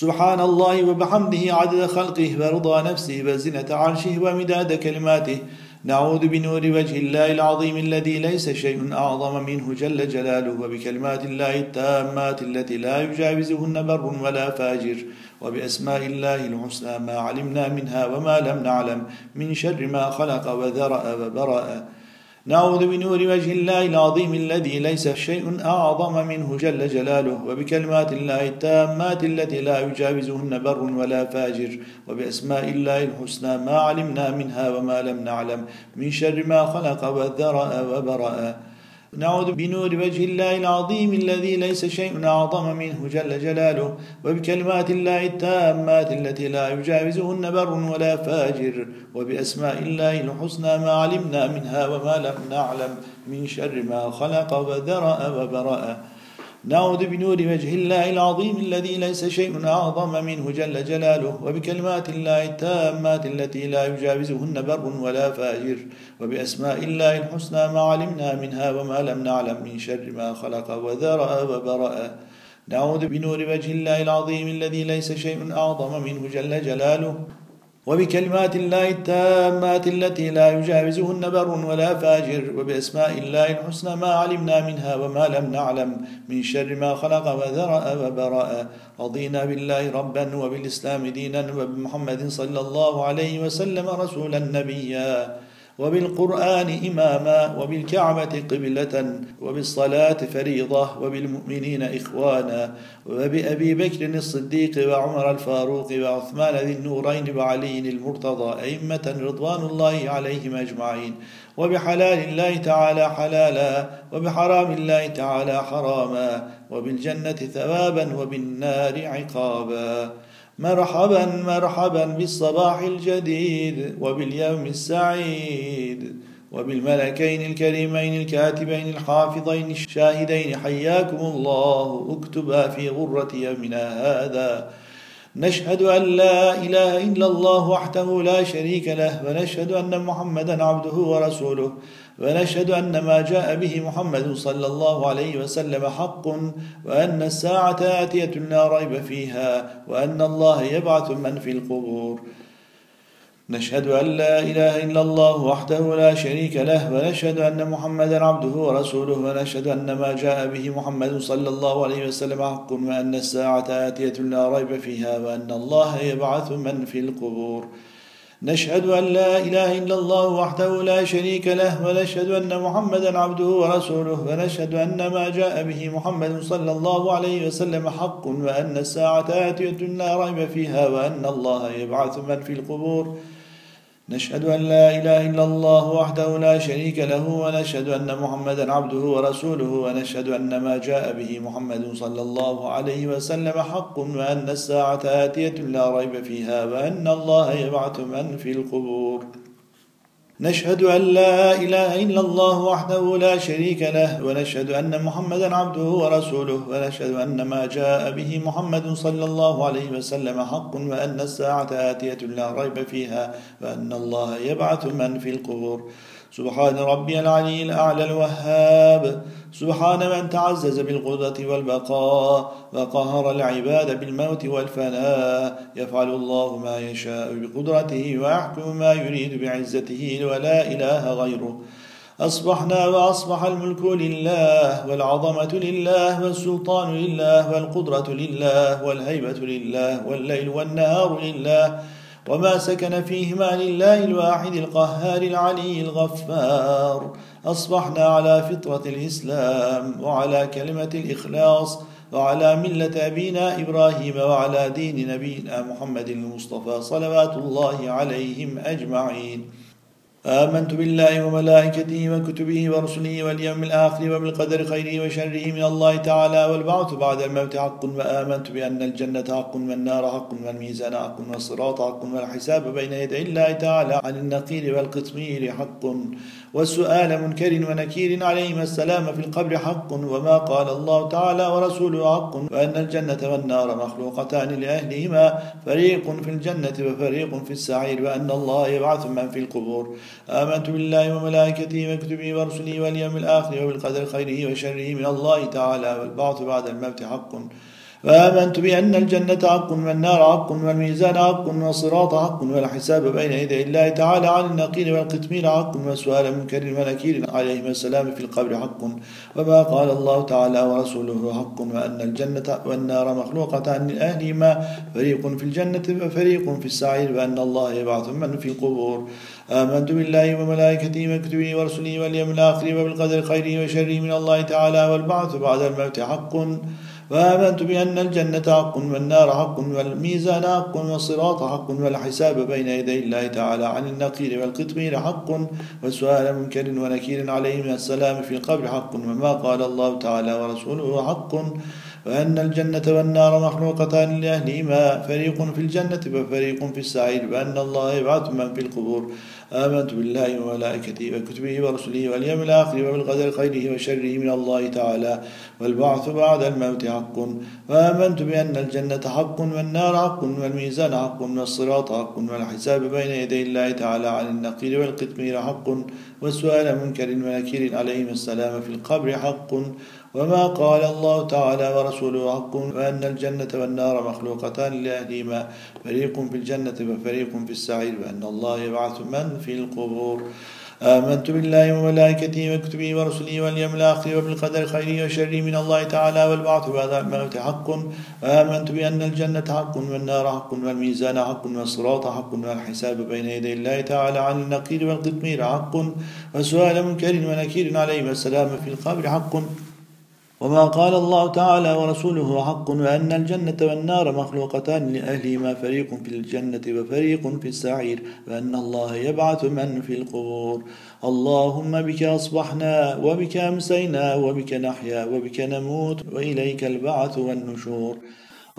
Subhanallahi ve bihamdihi adede halqih ve rıda nefsihi ve zinete arşih ve midade kelimatih. Naudu bi nuri vecihillahil azimillezî leyse şey'un a'zama minhu celle celaluhu ve bi kelimatillahit tâmmatilleti la yücavizuhunne berrun ve la facir. Ve bi esmâillâhil husnâ mâ alimnâ minhâ ve mâ lem na'lem min şerri mâ halaka ve zerâ ve berâ. نعوذ بنور وجه الله العظيم الذي ليس شيء أعظم منه جل جلاله وبكلمات الله التامات التي لا يجاوزهن بر ولا فاجر وبأسماء الله الحسنى ما علمنا منها وما لم نعلم من شر ما خلق وذرأ وبرأ نعوذ بنور وجه الله العظيم الذي ليس شيء أعظم منه جل جلاله وبكلمات الله التامات التي لا يجاوزهن بر ولا فاجر وبأسماء الله الحسنى ما علمنا منها وما لم نعلم من شر ما خلق وذرأ وبرأ نعوذ بنور وجه الله العظيم الذي ليس شيء أعظم منه جل جلاله وبكلمات الله التامات التي لا يجاوزهن بر ولا فاجر وبأسماء الله الحسنى ما علمنا منها وما لم نعلم من شر ما خلق وذرأ وبرأ نعوذ بنور وجه الله العظيم الذي ليس شيء أعظم منه جل جلاله وبكلمات الله التامات التي لا يجاوزهن بر ولا فاجر وبأسماء الله الحسنى ما علمنا منها وما لم نعلم من شر ما خلق وذرأ وبرأ رضينا بالله ربا وبالإسلام دينا وبمحمد صلى الله عليه وسلم رسولا نبيا وبالقرآن إماما وبالكعبة قبلة وبالصلاة فريضة وبالمؤمنين إخوانا وبأبي بكر الصديق وعمر الفاروق وعثمان ذي النورين وعلي المرتضى أئمة رضوان الله عليهم أجمعين وبحلال الله تعالى حلالا وبحرام الله تعالى حراما وبالجنة ثوابا وبالنار عقابا مرحبا مرحبا بالصباح الجديد وباليوم السعيد وبالملكين الكريمين الكاتبين الحافظين الشاهدين حياكم الله اكتبا في غرة يومنا هذا نشهد أن لا إله إلا الله وحده لا شريك له ونشهد أن محمدا عبده ورسوله ونشهد أن ما جاء به محمد صلى الله عليه وسلم حق وأن الساعة آتية لا ريب فيها وأن الله يبعث من في القبور نشهد أن لا إله إلا الله وحده لا شريك له ونشهد أن محمدا عبده ورسوله ونشهد أن ما جاء به محمد صلى الله عليه وسلم حق وأن الساعة آتية لا ريب فيها وأن الله يبعث من في القبور نشهد أن لا إله إلا الله وحده لا شريك له ونشهد أن محمدا عبده ورسوله ونشهد أن ما جاء به محمد صلى الله عليه وسلم حق وأن الساعة آتية لا ريب فيها وأن الله يبعث من في القبور نشهد أن لا إله إلا الله وحده لا شريك له ونشهد أن محمدا عبده ورسوله ونشهد أن ما جاء به محمد صلى الله عليه وسلم حق وأن الساعة آتية لا ريب فيها وأن الله يبعث من في القبور نشهد أن لا إله إلا الله وحده لا شريك له ونشهد أن محمدا عبده ورسوله ونشهد أن ما جاء به محمد صلى الله عليه وسلم حق وأن الساعة آتية لا ريب فيها وأن الله يبعث من في القبور سبحان ربي العلي الأعلى الوهاب سبحان من تعزز بالقدرة والبقاء وقهر العباد بالموت والفناء يفعل الله ما يشاء بقدرته ويحكم ما يريد بعزته ولا إله غيره أصبحنا وأصبح الملك لله والعظمة لله والسلطان لله والقدرة لله والهيبة لله والليل والنهار لله وما سكن فيهما لله الواحد القهار العلي الغفار أصبحنا على فطرة الإسلام وعلى كلمة الإخلاص وعلى ملة أبينا إبراهيم وعلى دين نبينا محمد المصطفى صلوات الله عليهم أجمعين آمنت بالله وملائكته وكتبه ورسله واليوم الآخر وبالقدر خيره وشره من الله تعالى والبعث بعد الموت حق وآمنت بأن الجنة حق والنار حق والميزان حق والصراط حق والحساب بين يدي الله تعالى عن النقير والقطمير حق والسؤال منكر ونكير عليهما السلام في القبر حق وما قال الله تعالى ورسوله حق وأن الجنة والنار مخلوقتان لأهلهما فريق في الجنة وفريق في السعير وأن الله يبعث من في القبور آمنت بالله وملائكته وكتبه ورسله واليوم الآخر وبالقدر خيره وشره من الله تعالى والبعث بعد الموت حق وآمنت بأن الجنة حق والنار حق والميزان حق والصراط حق والحساب بين يدي الله تعالى عن النقير والقتمير حق والسؤال عن المنكر والنكير عليهما السلام في القبر حق وما قال الله تعالى ورسوله حق وأن الجنة والنار مخلوقتان لأهلهما فريق في الجنة وفريق في السعير وأن الله يبعث من في القبور آمنت بالله وملائكته وكتبه ورسله واليوم الآخر وبالقدر خيره وشره من الله تعالى والبعث بعد الموت حق وآمنت بأن الجنة حق والنار حق والميزان حق والصراط حق والحساب بين يدي الله تعالى عن النقير والقطمير حق وسؤال منكر ونكير عليهم السلام في القبر حق وما قال الله تعالى ورسوله حق وأن الجنة والنار مخلوقتان لأهلهما فريق في الجنة وفريق في السعير وأن الله يبعث من في القبور آمنت بالله وملائكته وكتبه ورسله واليوم الآخر وبالقدر خيره وشره من الله تعالى والبعث بعد الموت حق وآمنت بأن الجنة حق والنار حق والميزان حق والصراط حق والحساب بين يدي الله تعالى عن النقير والقتمير حق والسؤال منكر ونكير عليهم السلام في القبر حق وما قال الله تعالى ورسوله حق وأن الجنة والنار مخلوقتان لأهلهما فريق في الجنة وفريق في السعير وأن الله يبعث من في القبور آمنت بالله وملائكته وكتبه ورسله واليوم الآخر وبالقدر خيره وشره من الله تعالى والبعث بعد الموت حق آمنت بأن الجنة حق والنار حق والميزان حق والصراط حق والحساب بين يدي الله تعالى عن النقير والقطمير حق وسؤال منكر ونكير عليهما السلام في القبر حق وما قال الله تعالى ورسوله حق وأن الجنة والنار مخلوقتان لأهلهما فريق في الجنة وفريق في السعير وأن الله يبعث من في القبور اللهم بك أصبحنا وبك أمسينا وبك نحيا وبك نموت وإليك البعث والنشور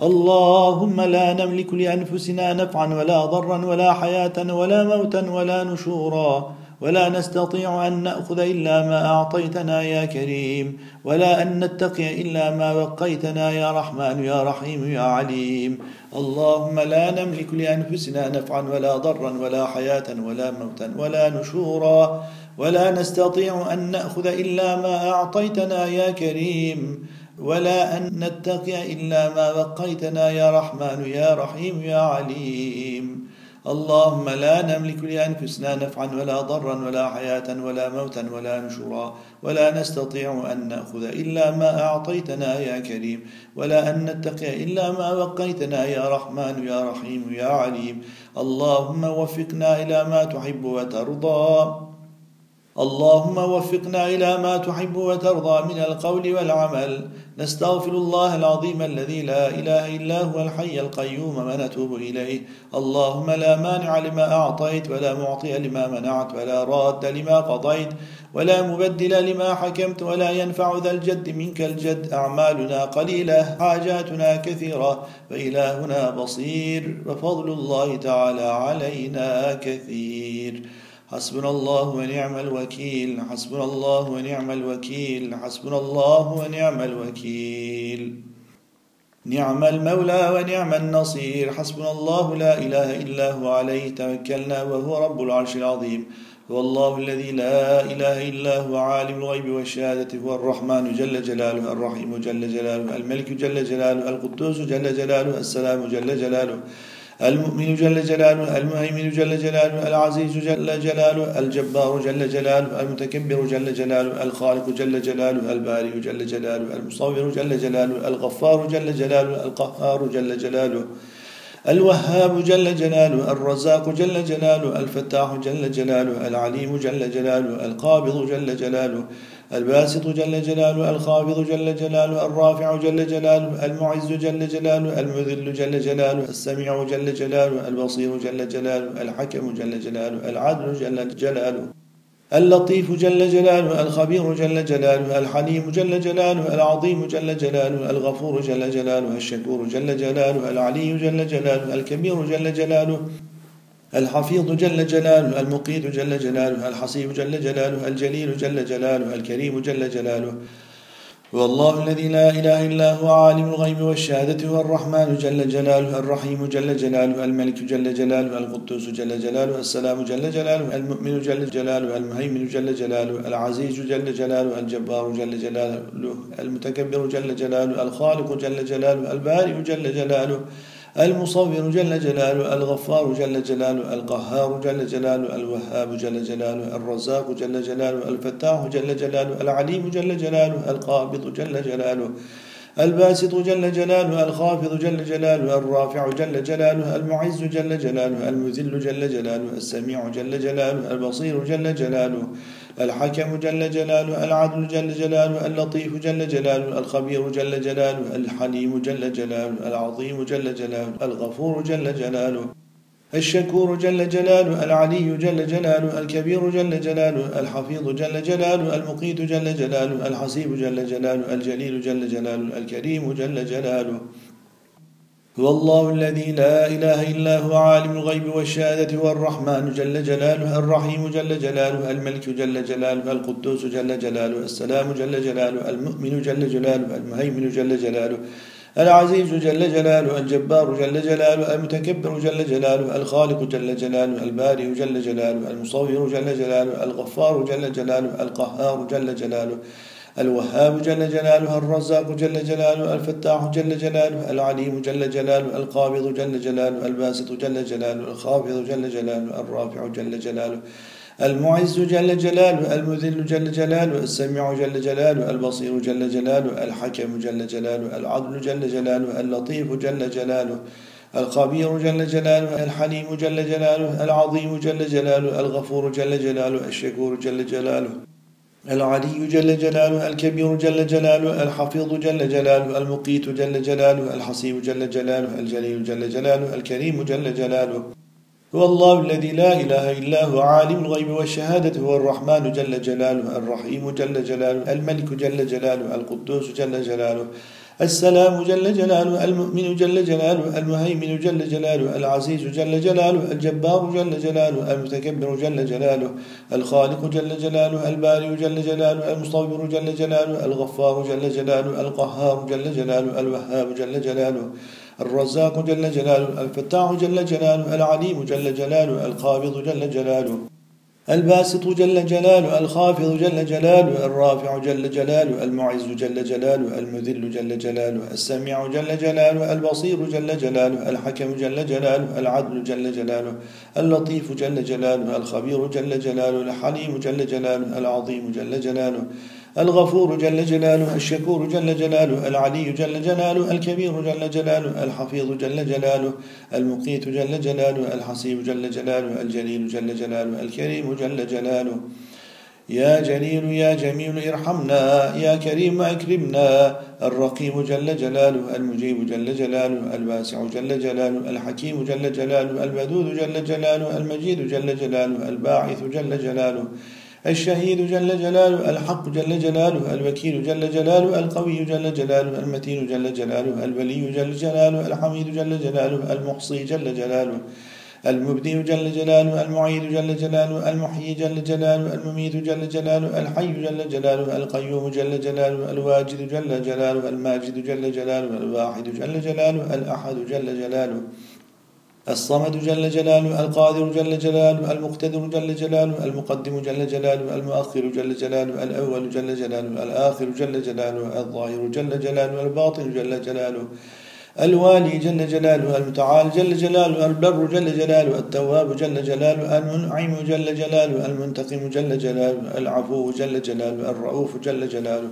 اللهم لا نملك لأنفسنا نفعا ولا ضرا ولا حياة ولا موتا ولا نشورا ولا نستطيع أن نأخذ إلا ما أعطيتنا يا كريم ولا أن نتقي إلا ما وقيتنا يا رحمن يا رحيم يا عليم اللهم لا نملك لأنفسنا نفعا ولا ضرا ولا حياة ولا موتا ولا نشورا ولا نستطيع أن نأخذ إلا ما أعطيتنا يا كريم ولا أن نتقي إلا ما وقيتنا يا رحمن يا رحيم يا عليم اللهم لا نملك لأنفسنا نفعا ولا ضرا ولا حياة ولا موتا ولا نشورا ولا نستطيع أن نأخذ إلا ما أعطيتنا يا كريم ولا أن نتقي إلا ما وقيتنا يا رحمن يا رحيم يا عليم اللهم وفقنا إلى ما تحب وترضى اللهم وفقنا إلى ما تحب وترضى من القول والعمل نستغفر الله العظيم الذي لا إله إلا هو الحي القيوم ونتوب إليه اللهم لا مانع لما أعطيت ولا معطي لما منعت ولا راد لما قضيت ولا مبدل لما حكمت ولا ينفع ذا الجد منك الجد أعمالنا قليلة حاجاتنا كثيرة فإلهنا بصير وفضل الله تعالى علينا كثير حسبنا الله ونعم الوكيل حسبنا الله ونعم الوكيل حسبنا الله ونعم الوكيل نعم المولى ونعم النصير حسبنا الله لا إله إلا هو عليه توكلنا وهو رب العرش العظيم هو الله الذي لا إله إلا هو عالم الغيب والشهادة هو الرحمن جل جلاله الرحيم جل جلاله الملك جل جلاله القدوس جل جلاله السلام جل جلاله المؤمن جل جلاله المهيمن جل جلاله العزيز جل جلاله الجبار جل جلاله المتكبر جل جلاله الخالق جل جلاله البارئ جل جلاله المصور جل جلاله الغفار جل جلاله القهار جل جلاله الوهاب جل جلاله الرزاق جل جلاله الفتاح جل جلاله العليم جل جلاله القابض جل جلاله الباسط جل جلاله الخافض جل جلاله الرافع جل جلاله المعز جل جلاله المذل جل جلاله السميع جل جلاله البصير جل جلاله الحكم جل جلاله العدل جل جلاله اللطيف جل جلاله الخبير جل جلاله الحليم جل جلاله العظيم جل جلاله الغفور جل جلاله الشكور جل جلاله العلي جل جلاله الكبير جل جلاله الحفيظ جل جلاله المقيت جل جلاله الحصيب جل جلاله الجليل جل جلاله الكريم جل جلاله والله الذي لا إله إلا هو عالم الغيب والشهادة هو الرحمن جل جلاله الرحيم جل جلاله الملك جل جلاله القدوس جل جلاله السلام جل جلاله المؤمن جل جلاله المهيمن جل جلاله العزيز جل جلاله الجبار جل جلاله المتكبر جل جلاله الخالق جل جلاله البارئ جل جلاله المصور جل جلاله الغفار جل جلاله القهار جل جلاله الوهاب جل جلاله الرزاق جل جلاله الفتاح جل جلاله العليم جل جلاله القابض جل جلاله الباسط جل جلاله الخافض جل جلاله الرافع جل جلاله المعز جل جلاله المذل جل جلاله السميع جل جلاله البصير جل جلاله الحكم جل جلاله العدل جل جلاله اللطيف جل جلاله الخبير جل جلاله الحليم جل جلاله العظيم جل جلاله الغفور جل جلاله الشكور جل جلاله العلي جل جلاله الكبير جل جلاله الحفيظ جل جلاله المقيت جل جلاله الحسيب جل جلاله الجليل جل جلاله الكريم جل جلاله هو الله الذي لا إله إلا هو عالم الغيب والشهادة هو الرحمن جل جلاله الرحيم جل جلاله الملك جل جلاله القدوس جل جلاله السلام جل جلاله المؤمن جل جلاله المهيمن جل جلاله العزيز جل جلاله الجبار جل جلاله المتكبر جل جلاله الخالق جل جلاله البارئ جل جلاله المصور جل جلاله الغفار جل جلاله القهار جل جلاله الوهاب جل جلاله الرزاق جل جلاله الفتاح جل جلاله العليم جل جلاله القابض جل جلاله الباسط جل جلاله الخافض جل جلاله الرافع جل جلاله المعز جل جلاله المذل جل جلاله السميع جل جلاله البصير جل جلاله الحكم جل جلاله العدل جل جلاله اللطيف جل جلاله الخبير جل جلاله الحليم جل جلاله العظيم جل جلاله الغفور جل جلاله الشكور جل جلاله العلي جل جلاله الكبير جل جلاله الحفيظ جل جلاله المقيت جل جلاله الحسيب جل جلاله الجليل جل جلاله الكريم جل جلاله هو الله الذي لا إله إلا هو عالم الغيب والشهادة هو الرحمن جل جلاله الرحيم جل جلاله الملك جل جلاله القدوس جل جلاله السلام جل جلاله المؤمن جل جلاله المهيمن جل جلاله العزيز جل جلاله الجبار جل جلاله المتكبر جل جلاله الخالق جل جلاله البارئ جل جلاله المصور جل جلاله الغفار جل جلاله القهار جل جلاله الوهاب جل جلاله الرزاق جل جلاله الفتاح جل جلاله العليم جل جلاله القابض جل جلاله الباسط جل جلاله الخافض جل جلاله الرافع جل جلاله المعز جل جلاله المذل جل جلاله السميع جل جلاله البصير جل جلاله الحكم جل جلاله العدل جل جلاله اللطيف جل جلاله الخبير جل جلاله الحليم جل جلاله العظيم جل جلاله الغفور جل جلاله الشكور جل جلاله العلي جل جلاله الكبير جل جلاله الحفيظ جل جلاله المقيت جل جلاله الحسيب جل جلاله الجليل جل جلاله الكريم جل جلاله يا جليل يا جميل ارحمنا يا كريم اكرمنا الرقيب جل جلاله المجيب جل جلاله الواسع جل جلاله الحكيم جل جلاله الودود جل جلاله المجيد جل جلاله الباعث جل جلاله الشهيد جل جلاله الحق جل جلاله الوكيل جل جلاله القوي جل جلاله المتين جل جلاله الولي جل جلاله الحميد جل جلاله المحصي جل جلاله المبدئ جل جلاله المعيد جل جلاله المحيي جل جلاله المميت جل جلاله الحي جل جلاله القيوم جل جلاله الواجد جل جلاله الماجد جل جلاله الواحد جل جلاله الأحد جل جلاله الصمد جل جلاله القادر جل جلاله المقتدر جل جلاله المقدم جل جلاله المؤخر جل جلاله الأول جل جلاله الآخر جل جلاله الظاهر جل جلاله الباطن جل جلاله الوالي جل جلاله المتعال جل جلاله البر جل جلاله التواب جل جلاله المنعم جل جلاله المنتقم جل جلاله العفو جل جلاله الرؤوف جل جلاله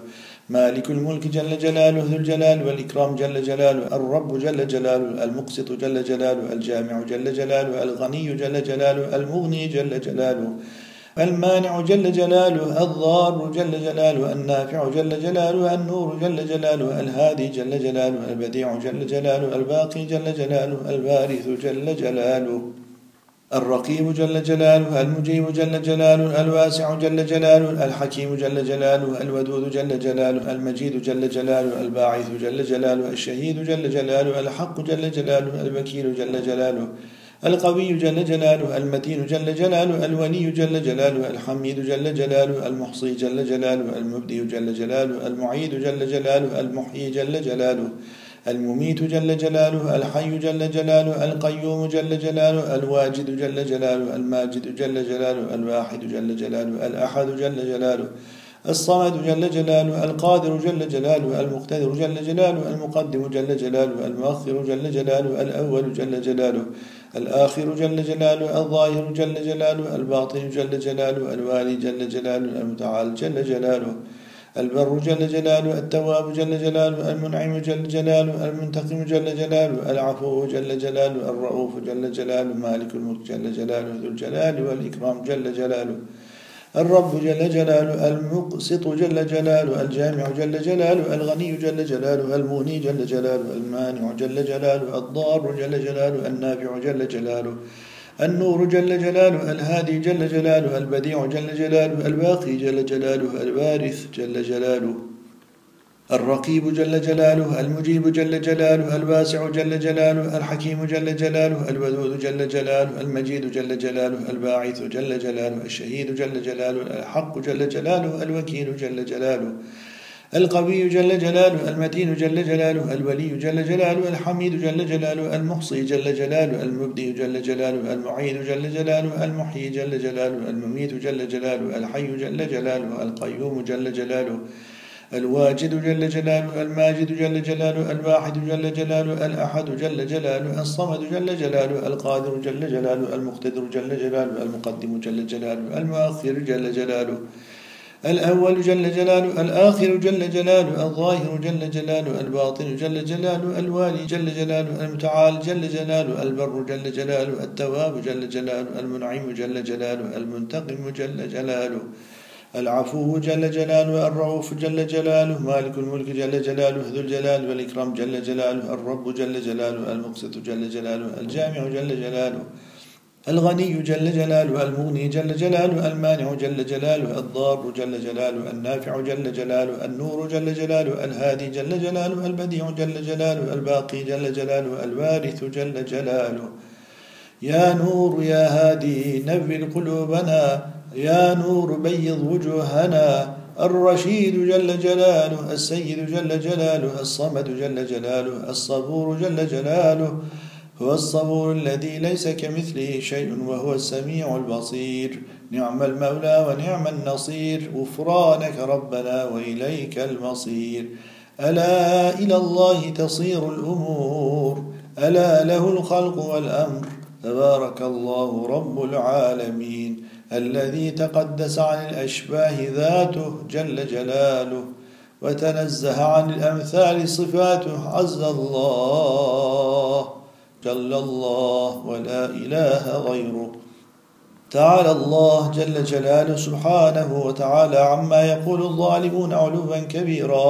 مالك الملك جل جلاله ذو الجلال والإكرام جل جلاله الرب جل جلاله المقسط جل جلاله الجامع جل جلاله الغني جل جلاله المغني جل جلاله المانع جل جلاله الضار جل جلاله النافع جل جلاله النور جل جلاله الهادي جل جلاله البديع جل جلاله الباقي جل جلاله الوارث جل جلاله الرقيب جل جلاله المجيب جل جلاله الواسع جل جلاله الحكيم جل جلاله الودود جل جلاله المجيد جل جلاله الباعث جل جلاله الشهيد جل جلاله الحق جل جلاله الوكيل جل جلاله القوي جل جلاله المتين جل جلاله الولي جل جلاله الحميد جل جلاله المحصي جل جلاله المبدي جل جلاله المعيد جل جلاله المحيي جل جلاله المميت جل جلاله الحي جل جلاله القيوم جل جلاله الواجد جل جلاله الماجد جل جلاله الواحد جل جلاله الأحد جل جلاله الصمد جل جلاله القادر جل جلاله المقتدر جل جلاله المقدم جل جلاله المؤخر جل جلاله الأول جل جلاله الآخر جل جلاله الظاهر جل جلاله الباطن جل جلاله الوالي جل جلاله المتعال جل جلاله البر جل جلاله التواب جل جلاله المنعم جل جلاله المنتقم جل جلاله العفو جل جلاله الرؤوف جل جلاله مالك الملك جل جلاله ذو الجلال والإكرام جل جلاله الرب جل جلاله المقسط جل جلاله الجامع جل جلاله الغني جل جلاله المغني جل جلاله المانع جل جلاله الضار جل جلاله النافع جل جلاله النور جل جلاله الهادي جل جلاله البديع جل جلاله الباقي جل جلاله الوارث جل جلاله الرقيب جل جلاله المجيب جل جلاله الواسع جل جلاله الحكيم جل جلاله الودود جل جلاله المجيد جل جلاله الباعث جل جلاله الشهيد جل جلاله الحق جل جلاله الوكيل جل جلاله القوي جل جلاله المتين جل جلاله الولي جل جلاله الحميد جل جلاله المحصي جل جلاله المبدي جل جلاله المعيد جل جلاله المحيي جل جلاله المميت جل جلاله الحي جل جلاله القيوم جل جلاله الواجد جل جلاله الماجد جل جلاله الواحد جل جلاله الأحد جل جلاله الصمد جل جلاله القادر جل جلاله المقتدر جل جلاله المقدم جل جلاله المؤخر جل جلاله الأول جل جلاله الآخر جل جلاله الظاهر جل جلاله الباطن جل جلاله الوالي جل جلاله المتعال جل جلاله البر جل جلاله التواب جل جلاله المنعم جل جلاله المنتقم جل جلاله العفو جل جلاله الرؤوف جل جلاله مالك الملك جل جلاله ذو الجلال والإكرام جل جلاله الرب جل جلاله المقسط جل جلاله الجامع جل جلاله الغني جل جلاله المغني جل جلاله المانع جل جلاله الضار جل جلاله النافع جل جلاله النور جل جلاله الهادي جل جلاله البديع جل جلاله الباقي جل جلاله الوارث جل جلاله يا نور يا هادي نور قلوبنا يا نور بيض وجوهنا الرشيد جل جلاله السيد جل جلاله الصمد جل جلاله الصبور جل جلاله هو الصبور الذي ليس كمثله شيء وهو السميع البصير نعم المولى ونعم النصير غفرانك ربنا وإليك المصير ألا إلى الله تصير الأمور ألا له الخلق والأمر تبارك الله رب العالمين الذي تقدس عن الأشباه ذاته جل جلاله وتنزه عن الأمثال صفاته عز الله جل الله ولا إله غيره تعالى الله جل جلاله سبحانه وتعالى عما يقول الظالمون علوا كبيرا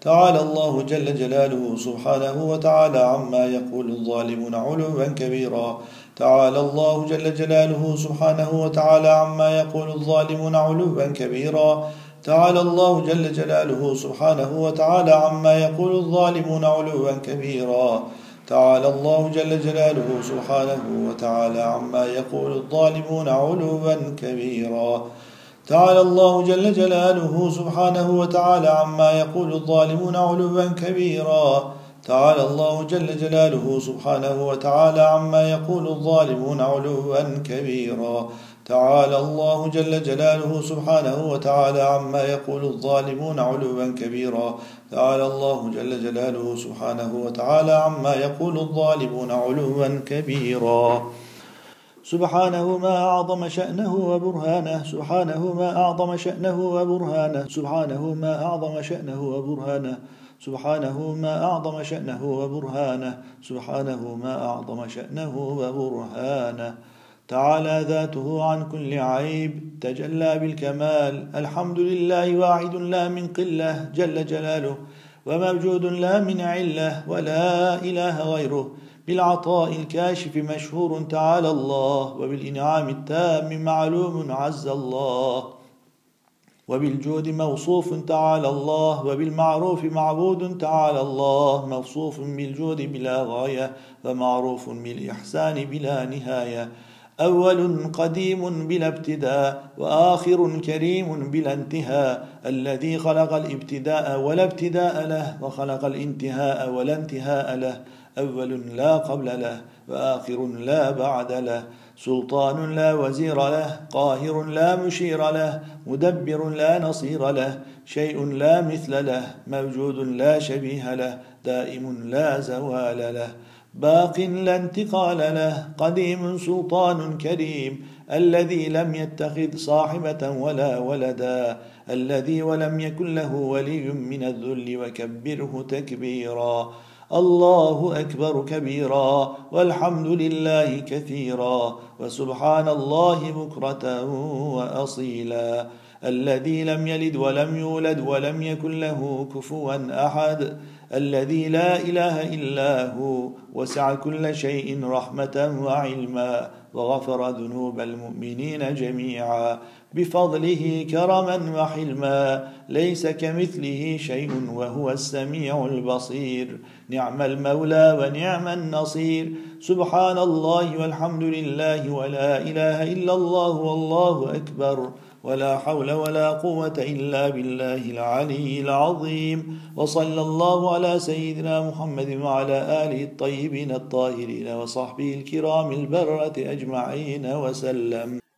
تعالى الله جل جلاله سبحانه وتعالى عما يقول الظالمون علوا كبيرا تعالى الله جل جلاله سبحانه وتعالى عما يقول الظالمون علوا كبيرا تعالى الله جل جلاله سبحانه وتعالى عما يقول الظالمون علوا كبيرا تعالى الله جل جلاله سبحانه وتعالى عما يقول الظالمون علوا كبيرا تعالى الله جل جلاله سبحانه وتعالى عما يقول الظالمون علوا كبيرا تعالى الله جل جلاله سبحانه وتعالى عما يقول الظالمون علوا كبيرا تعالى الله جل جلاله سبحانه وتعالى عما يقول الظالمون علوا كبيرا تعالى الله جل جلاله سبحانه وتعالى عما يقول الظالمون علوا كبيرا سبحانه ما أعظم شأنه وبرهانه سبحانه ما أعظم شأنه وبرهانه سبحانه ما أعظم شأنه وبرهانه سبحانه ما أعظم شأنه وبرهانه سبحانه ما أعظم شأنه وبرهانه تعالى ذاته عن كل عيب تجلى بالكمال الحمد لله واعد لا من قلة جل جلاله وموجود لا من علة ولا إله غيره بالعطاء الكاشف مشهور تعالى الله وبالإنعام التام معلوم عز الله وبالجود موصوف تعالى الله وبالمعروف معبود تعالى الله موصوف بالجود بلا غاية ومعروف بالإحسان بلا نهاية أول قديم بلا ابتداء وآخر كريم بلا انتهاء الذي خلق الابتداء ولا ابتداء له وخلق الانتهاء ولا انتهاء له أول لا قبل له وآخر لا بعد له سلطان لا وزير له قاهر لا مشير له مدبر لا نصير له شيء لا مثل له موجود لا شبيه له دائم لا زوال له باق لا انتقال له قديم سلطان كريم الذي لم يتخذ صاحبة ولا ولدا الذي ولم يكن له ولي من الذل وكبره تكبيرا الله أكبر كبيرا والحمد لله كثيرا وسبحان الله بكرة وأصيلا الذي لم يلد ولم يولد ولم يكن له كفوا أحد الذي لا إله إلا هو وسع كل شيء رحمة وعلما وغفر ذنوب المؤمنين جميعا بفضله كرما وحلما ليس كمثله شيء وهو السميع البصير نعم المولى ونعم النصير سبحان الله والحمد لله ولا إله إلا الله والله أكبر ولا حول ولا قوة إلا بالله العلي العظيم وصلى الله على سيدنا محمد وعلى آله الطيبين الطاهرين وصحبه الكرام البررة أجمعين وسلم.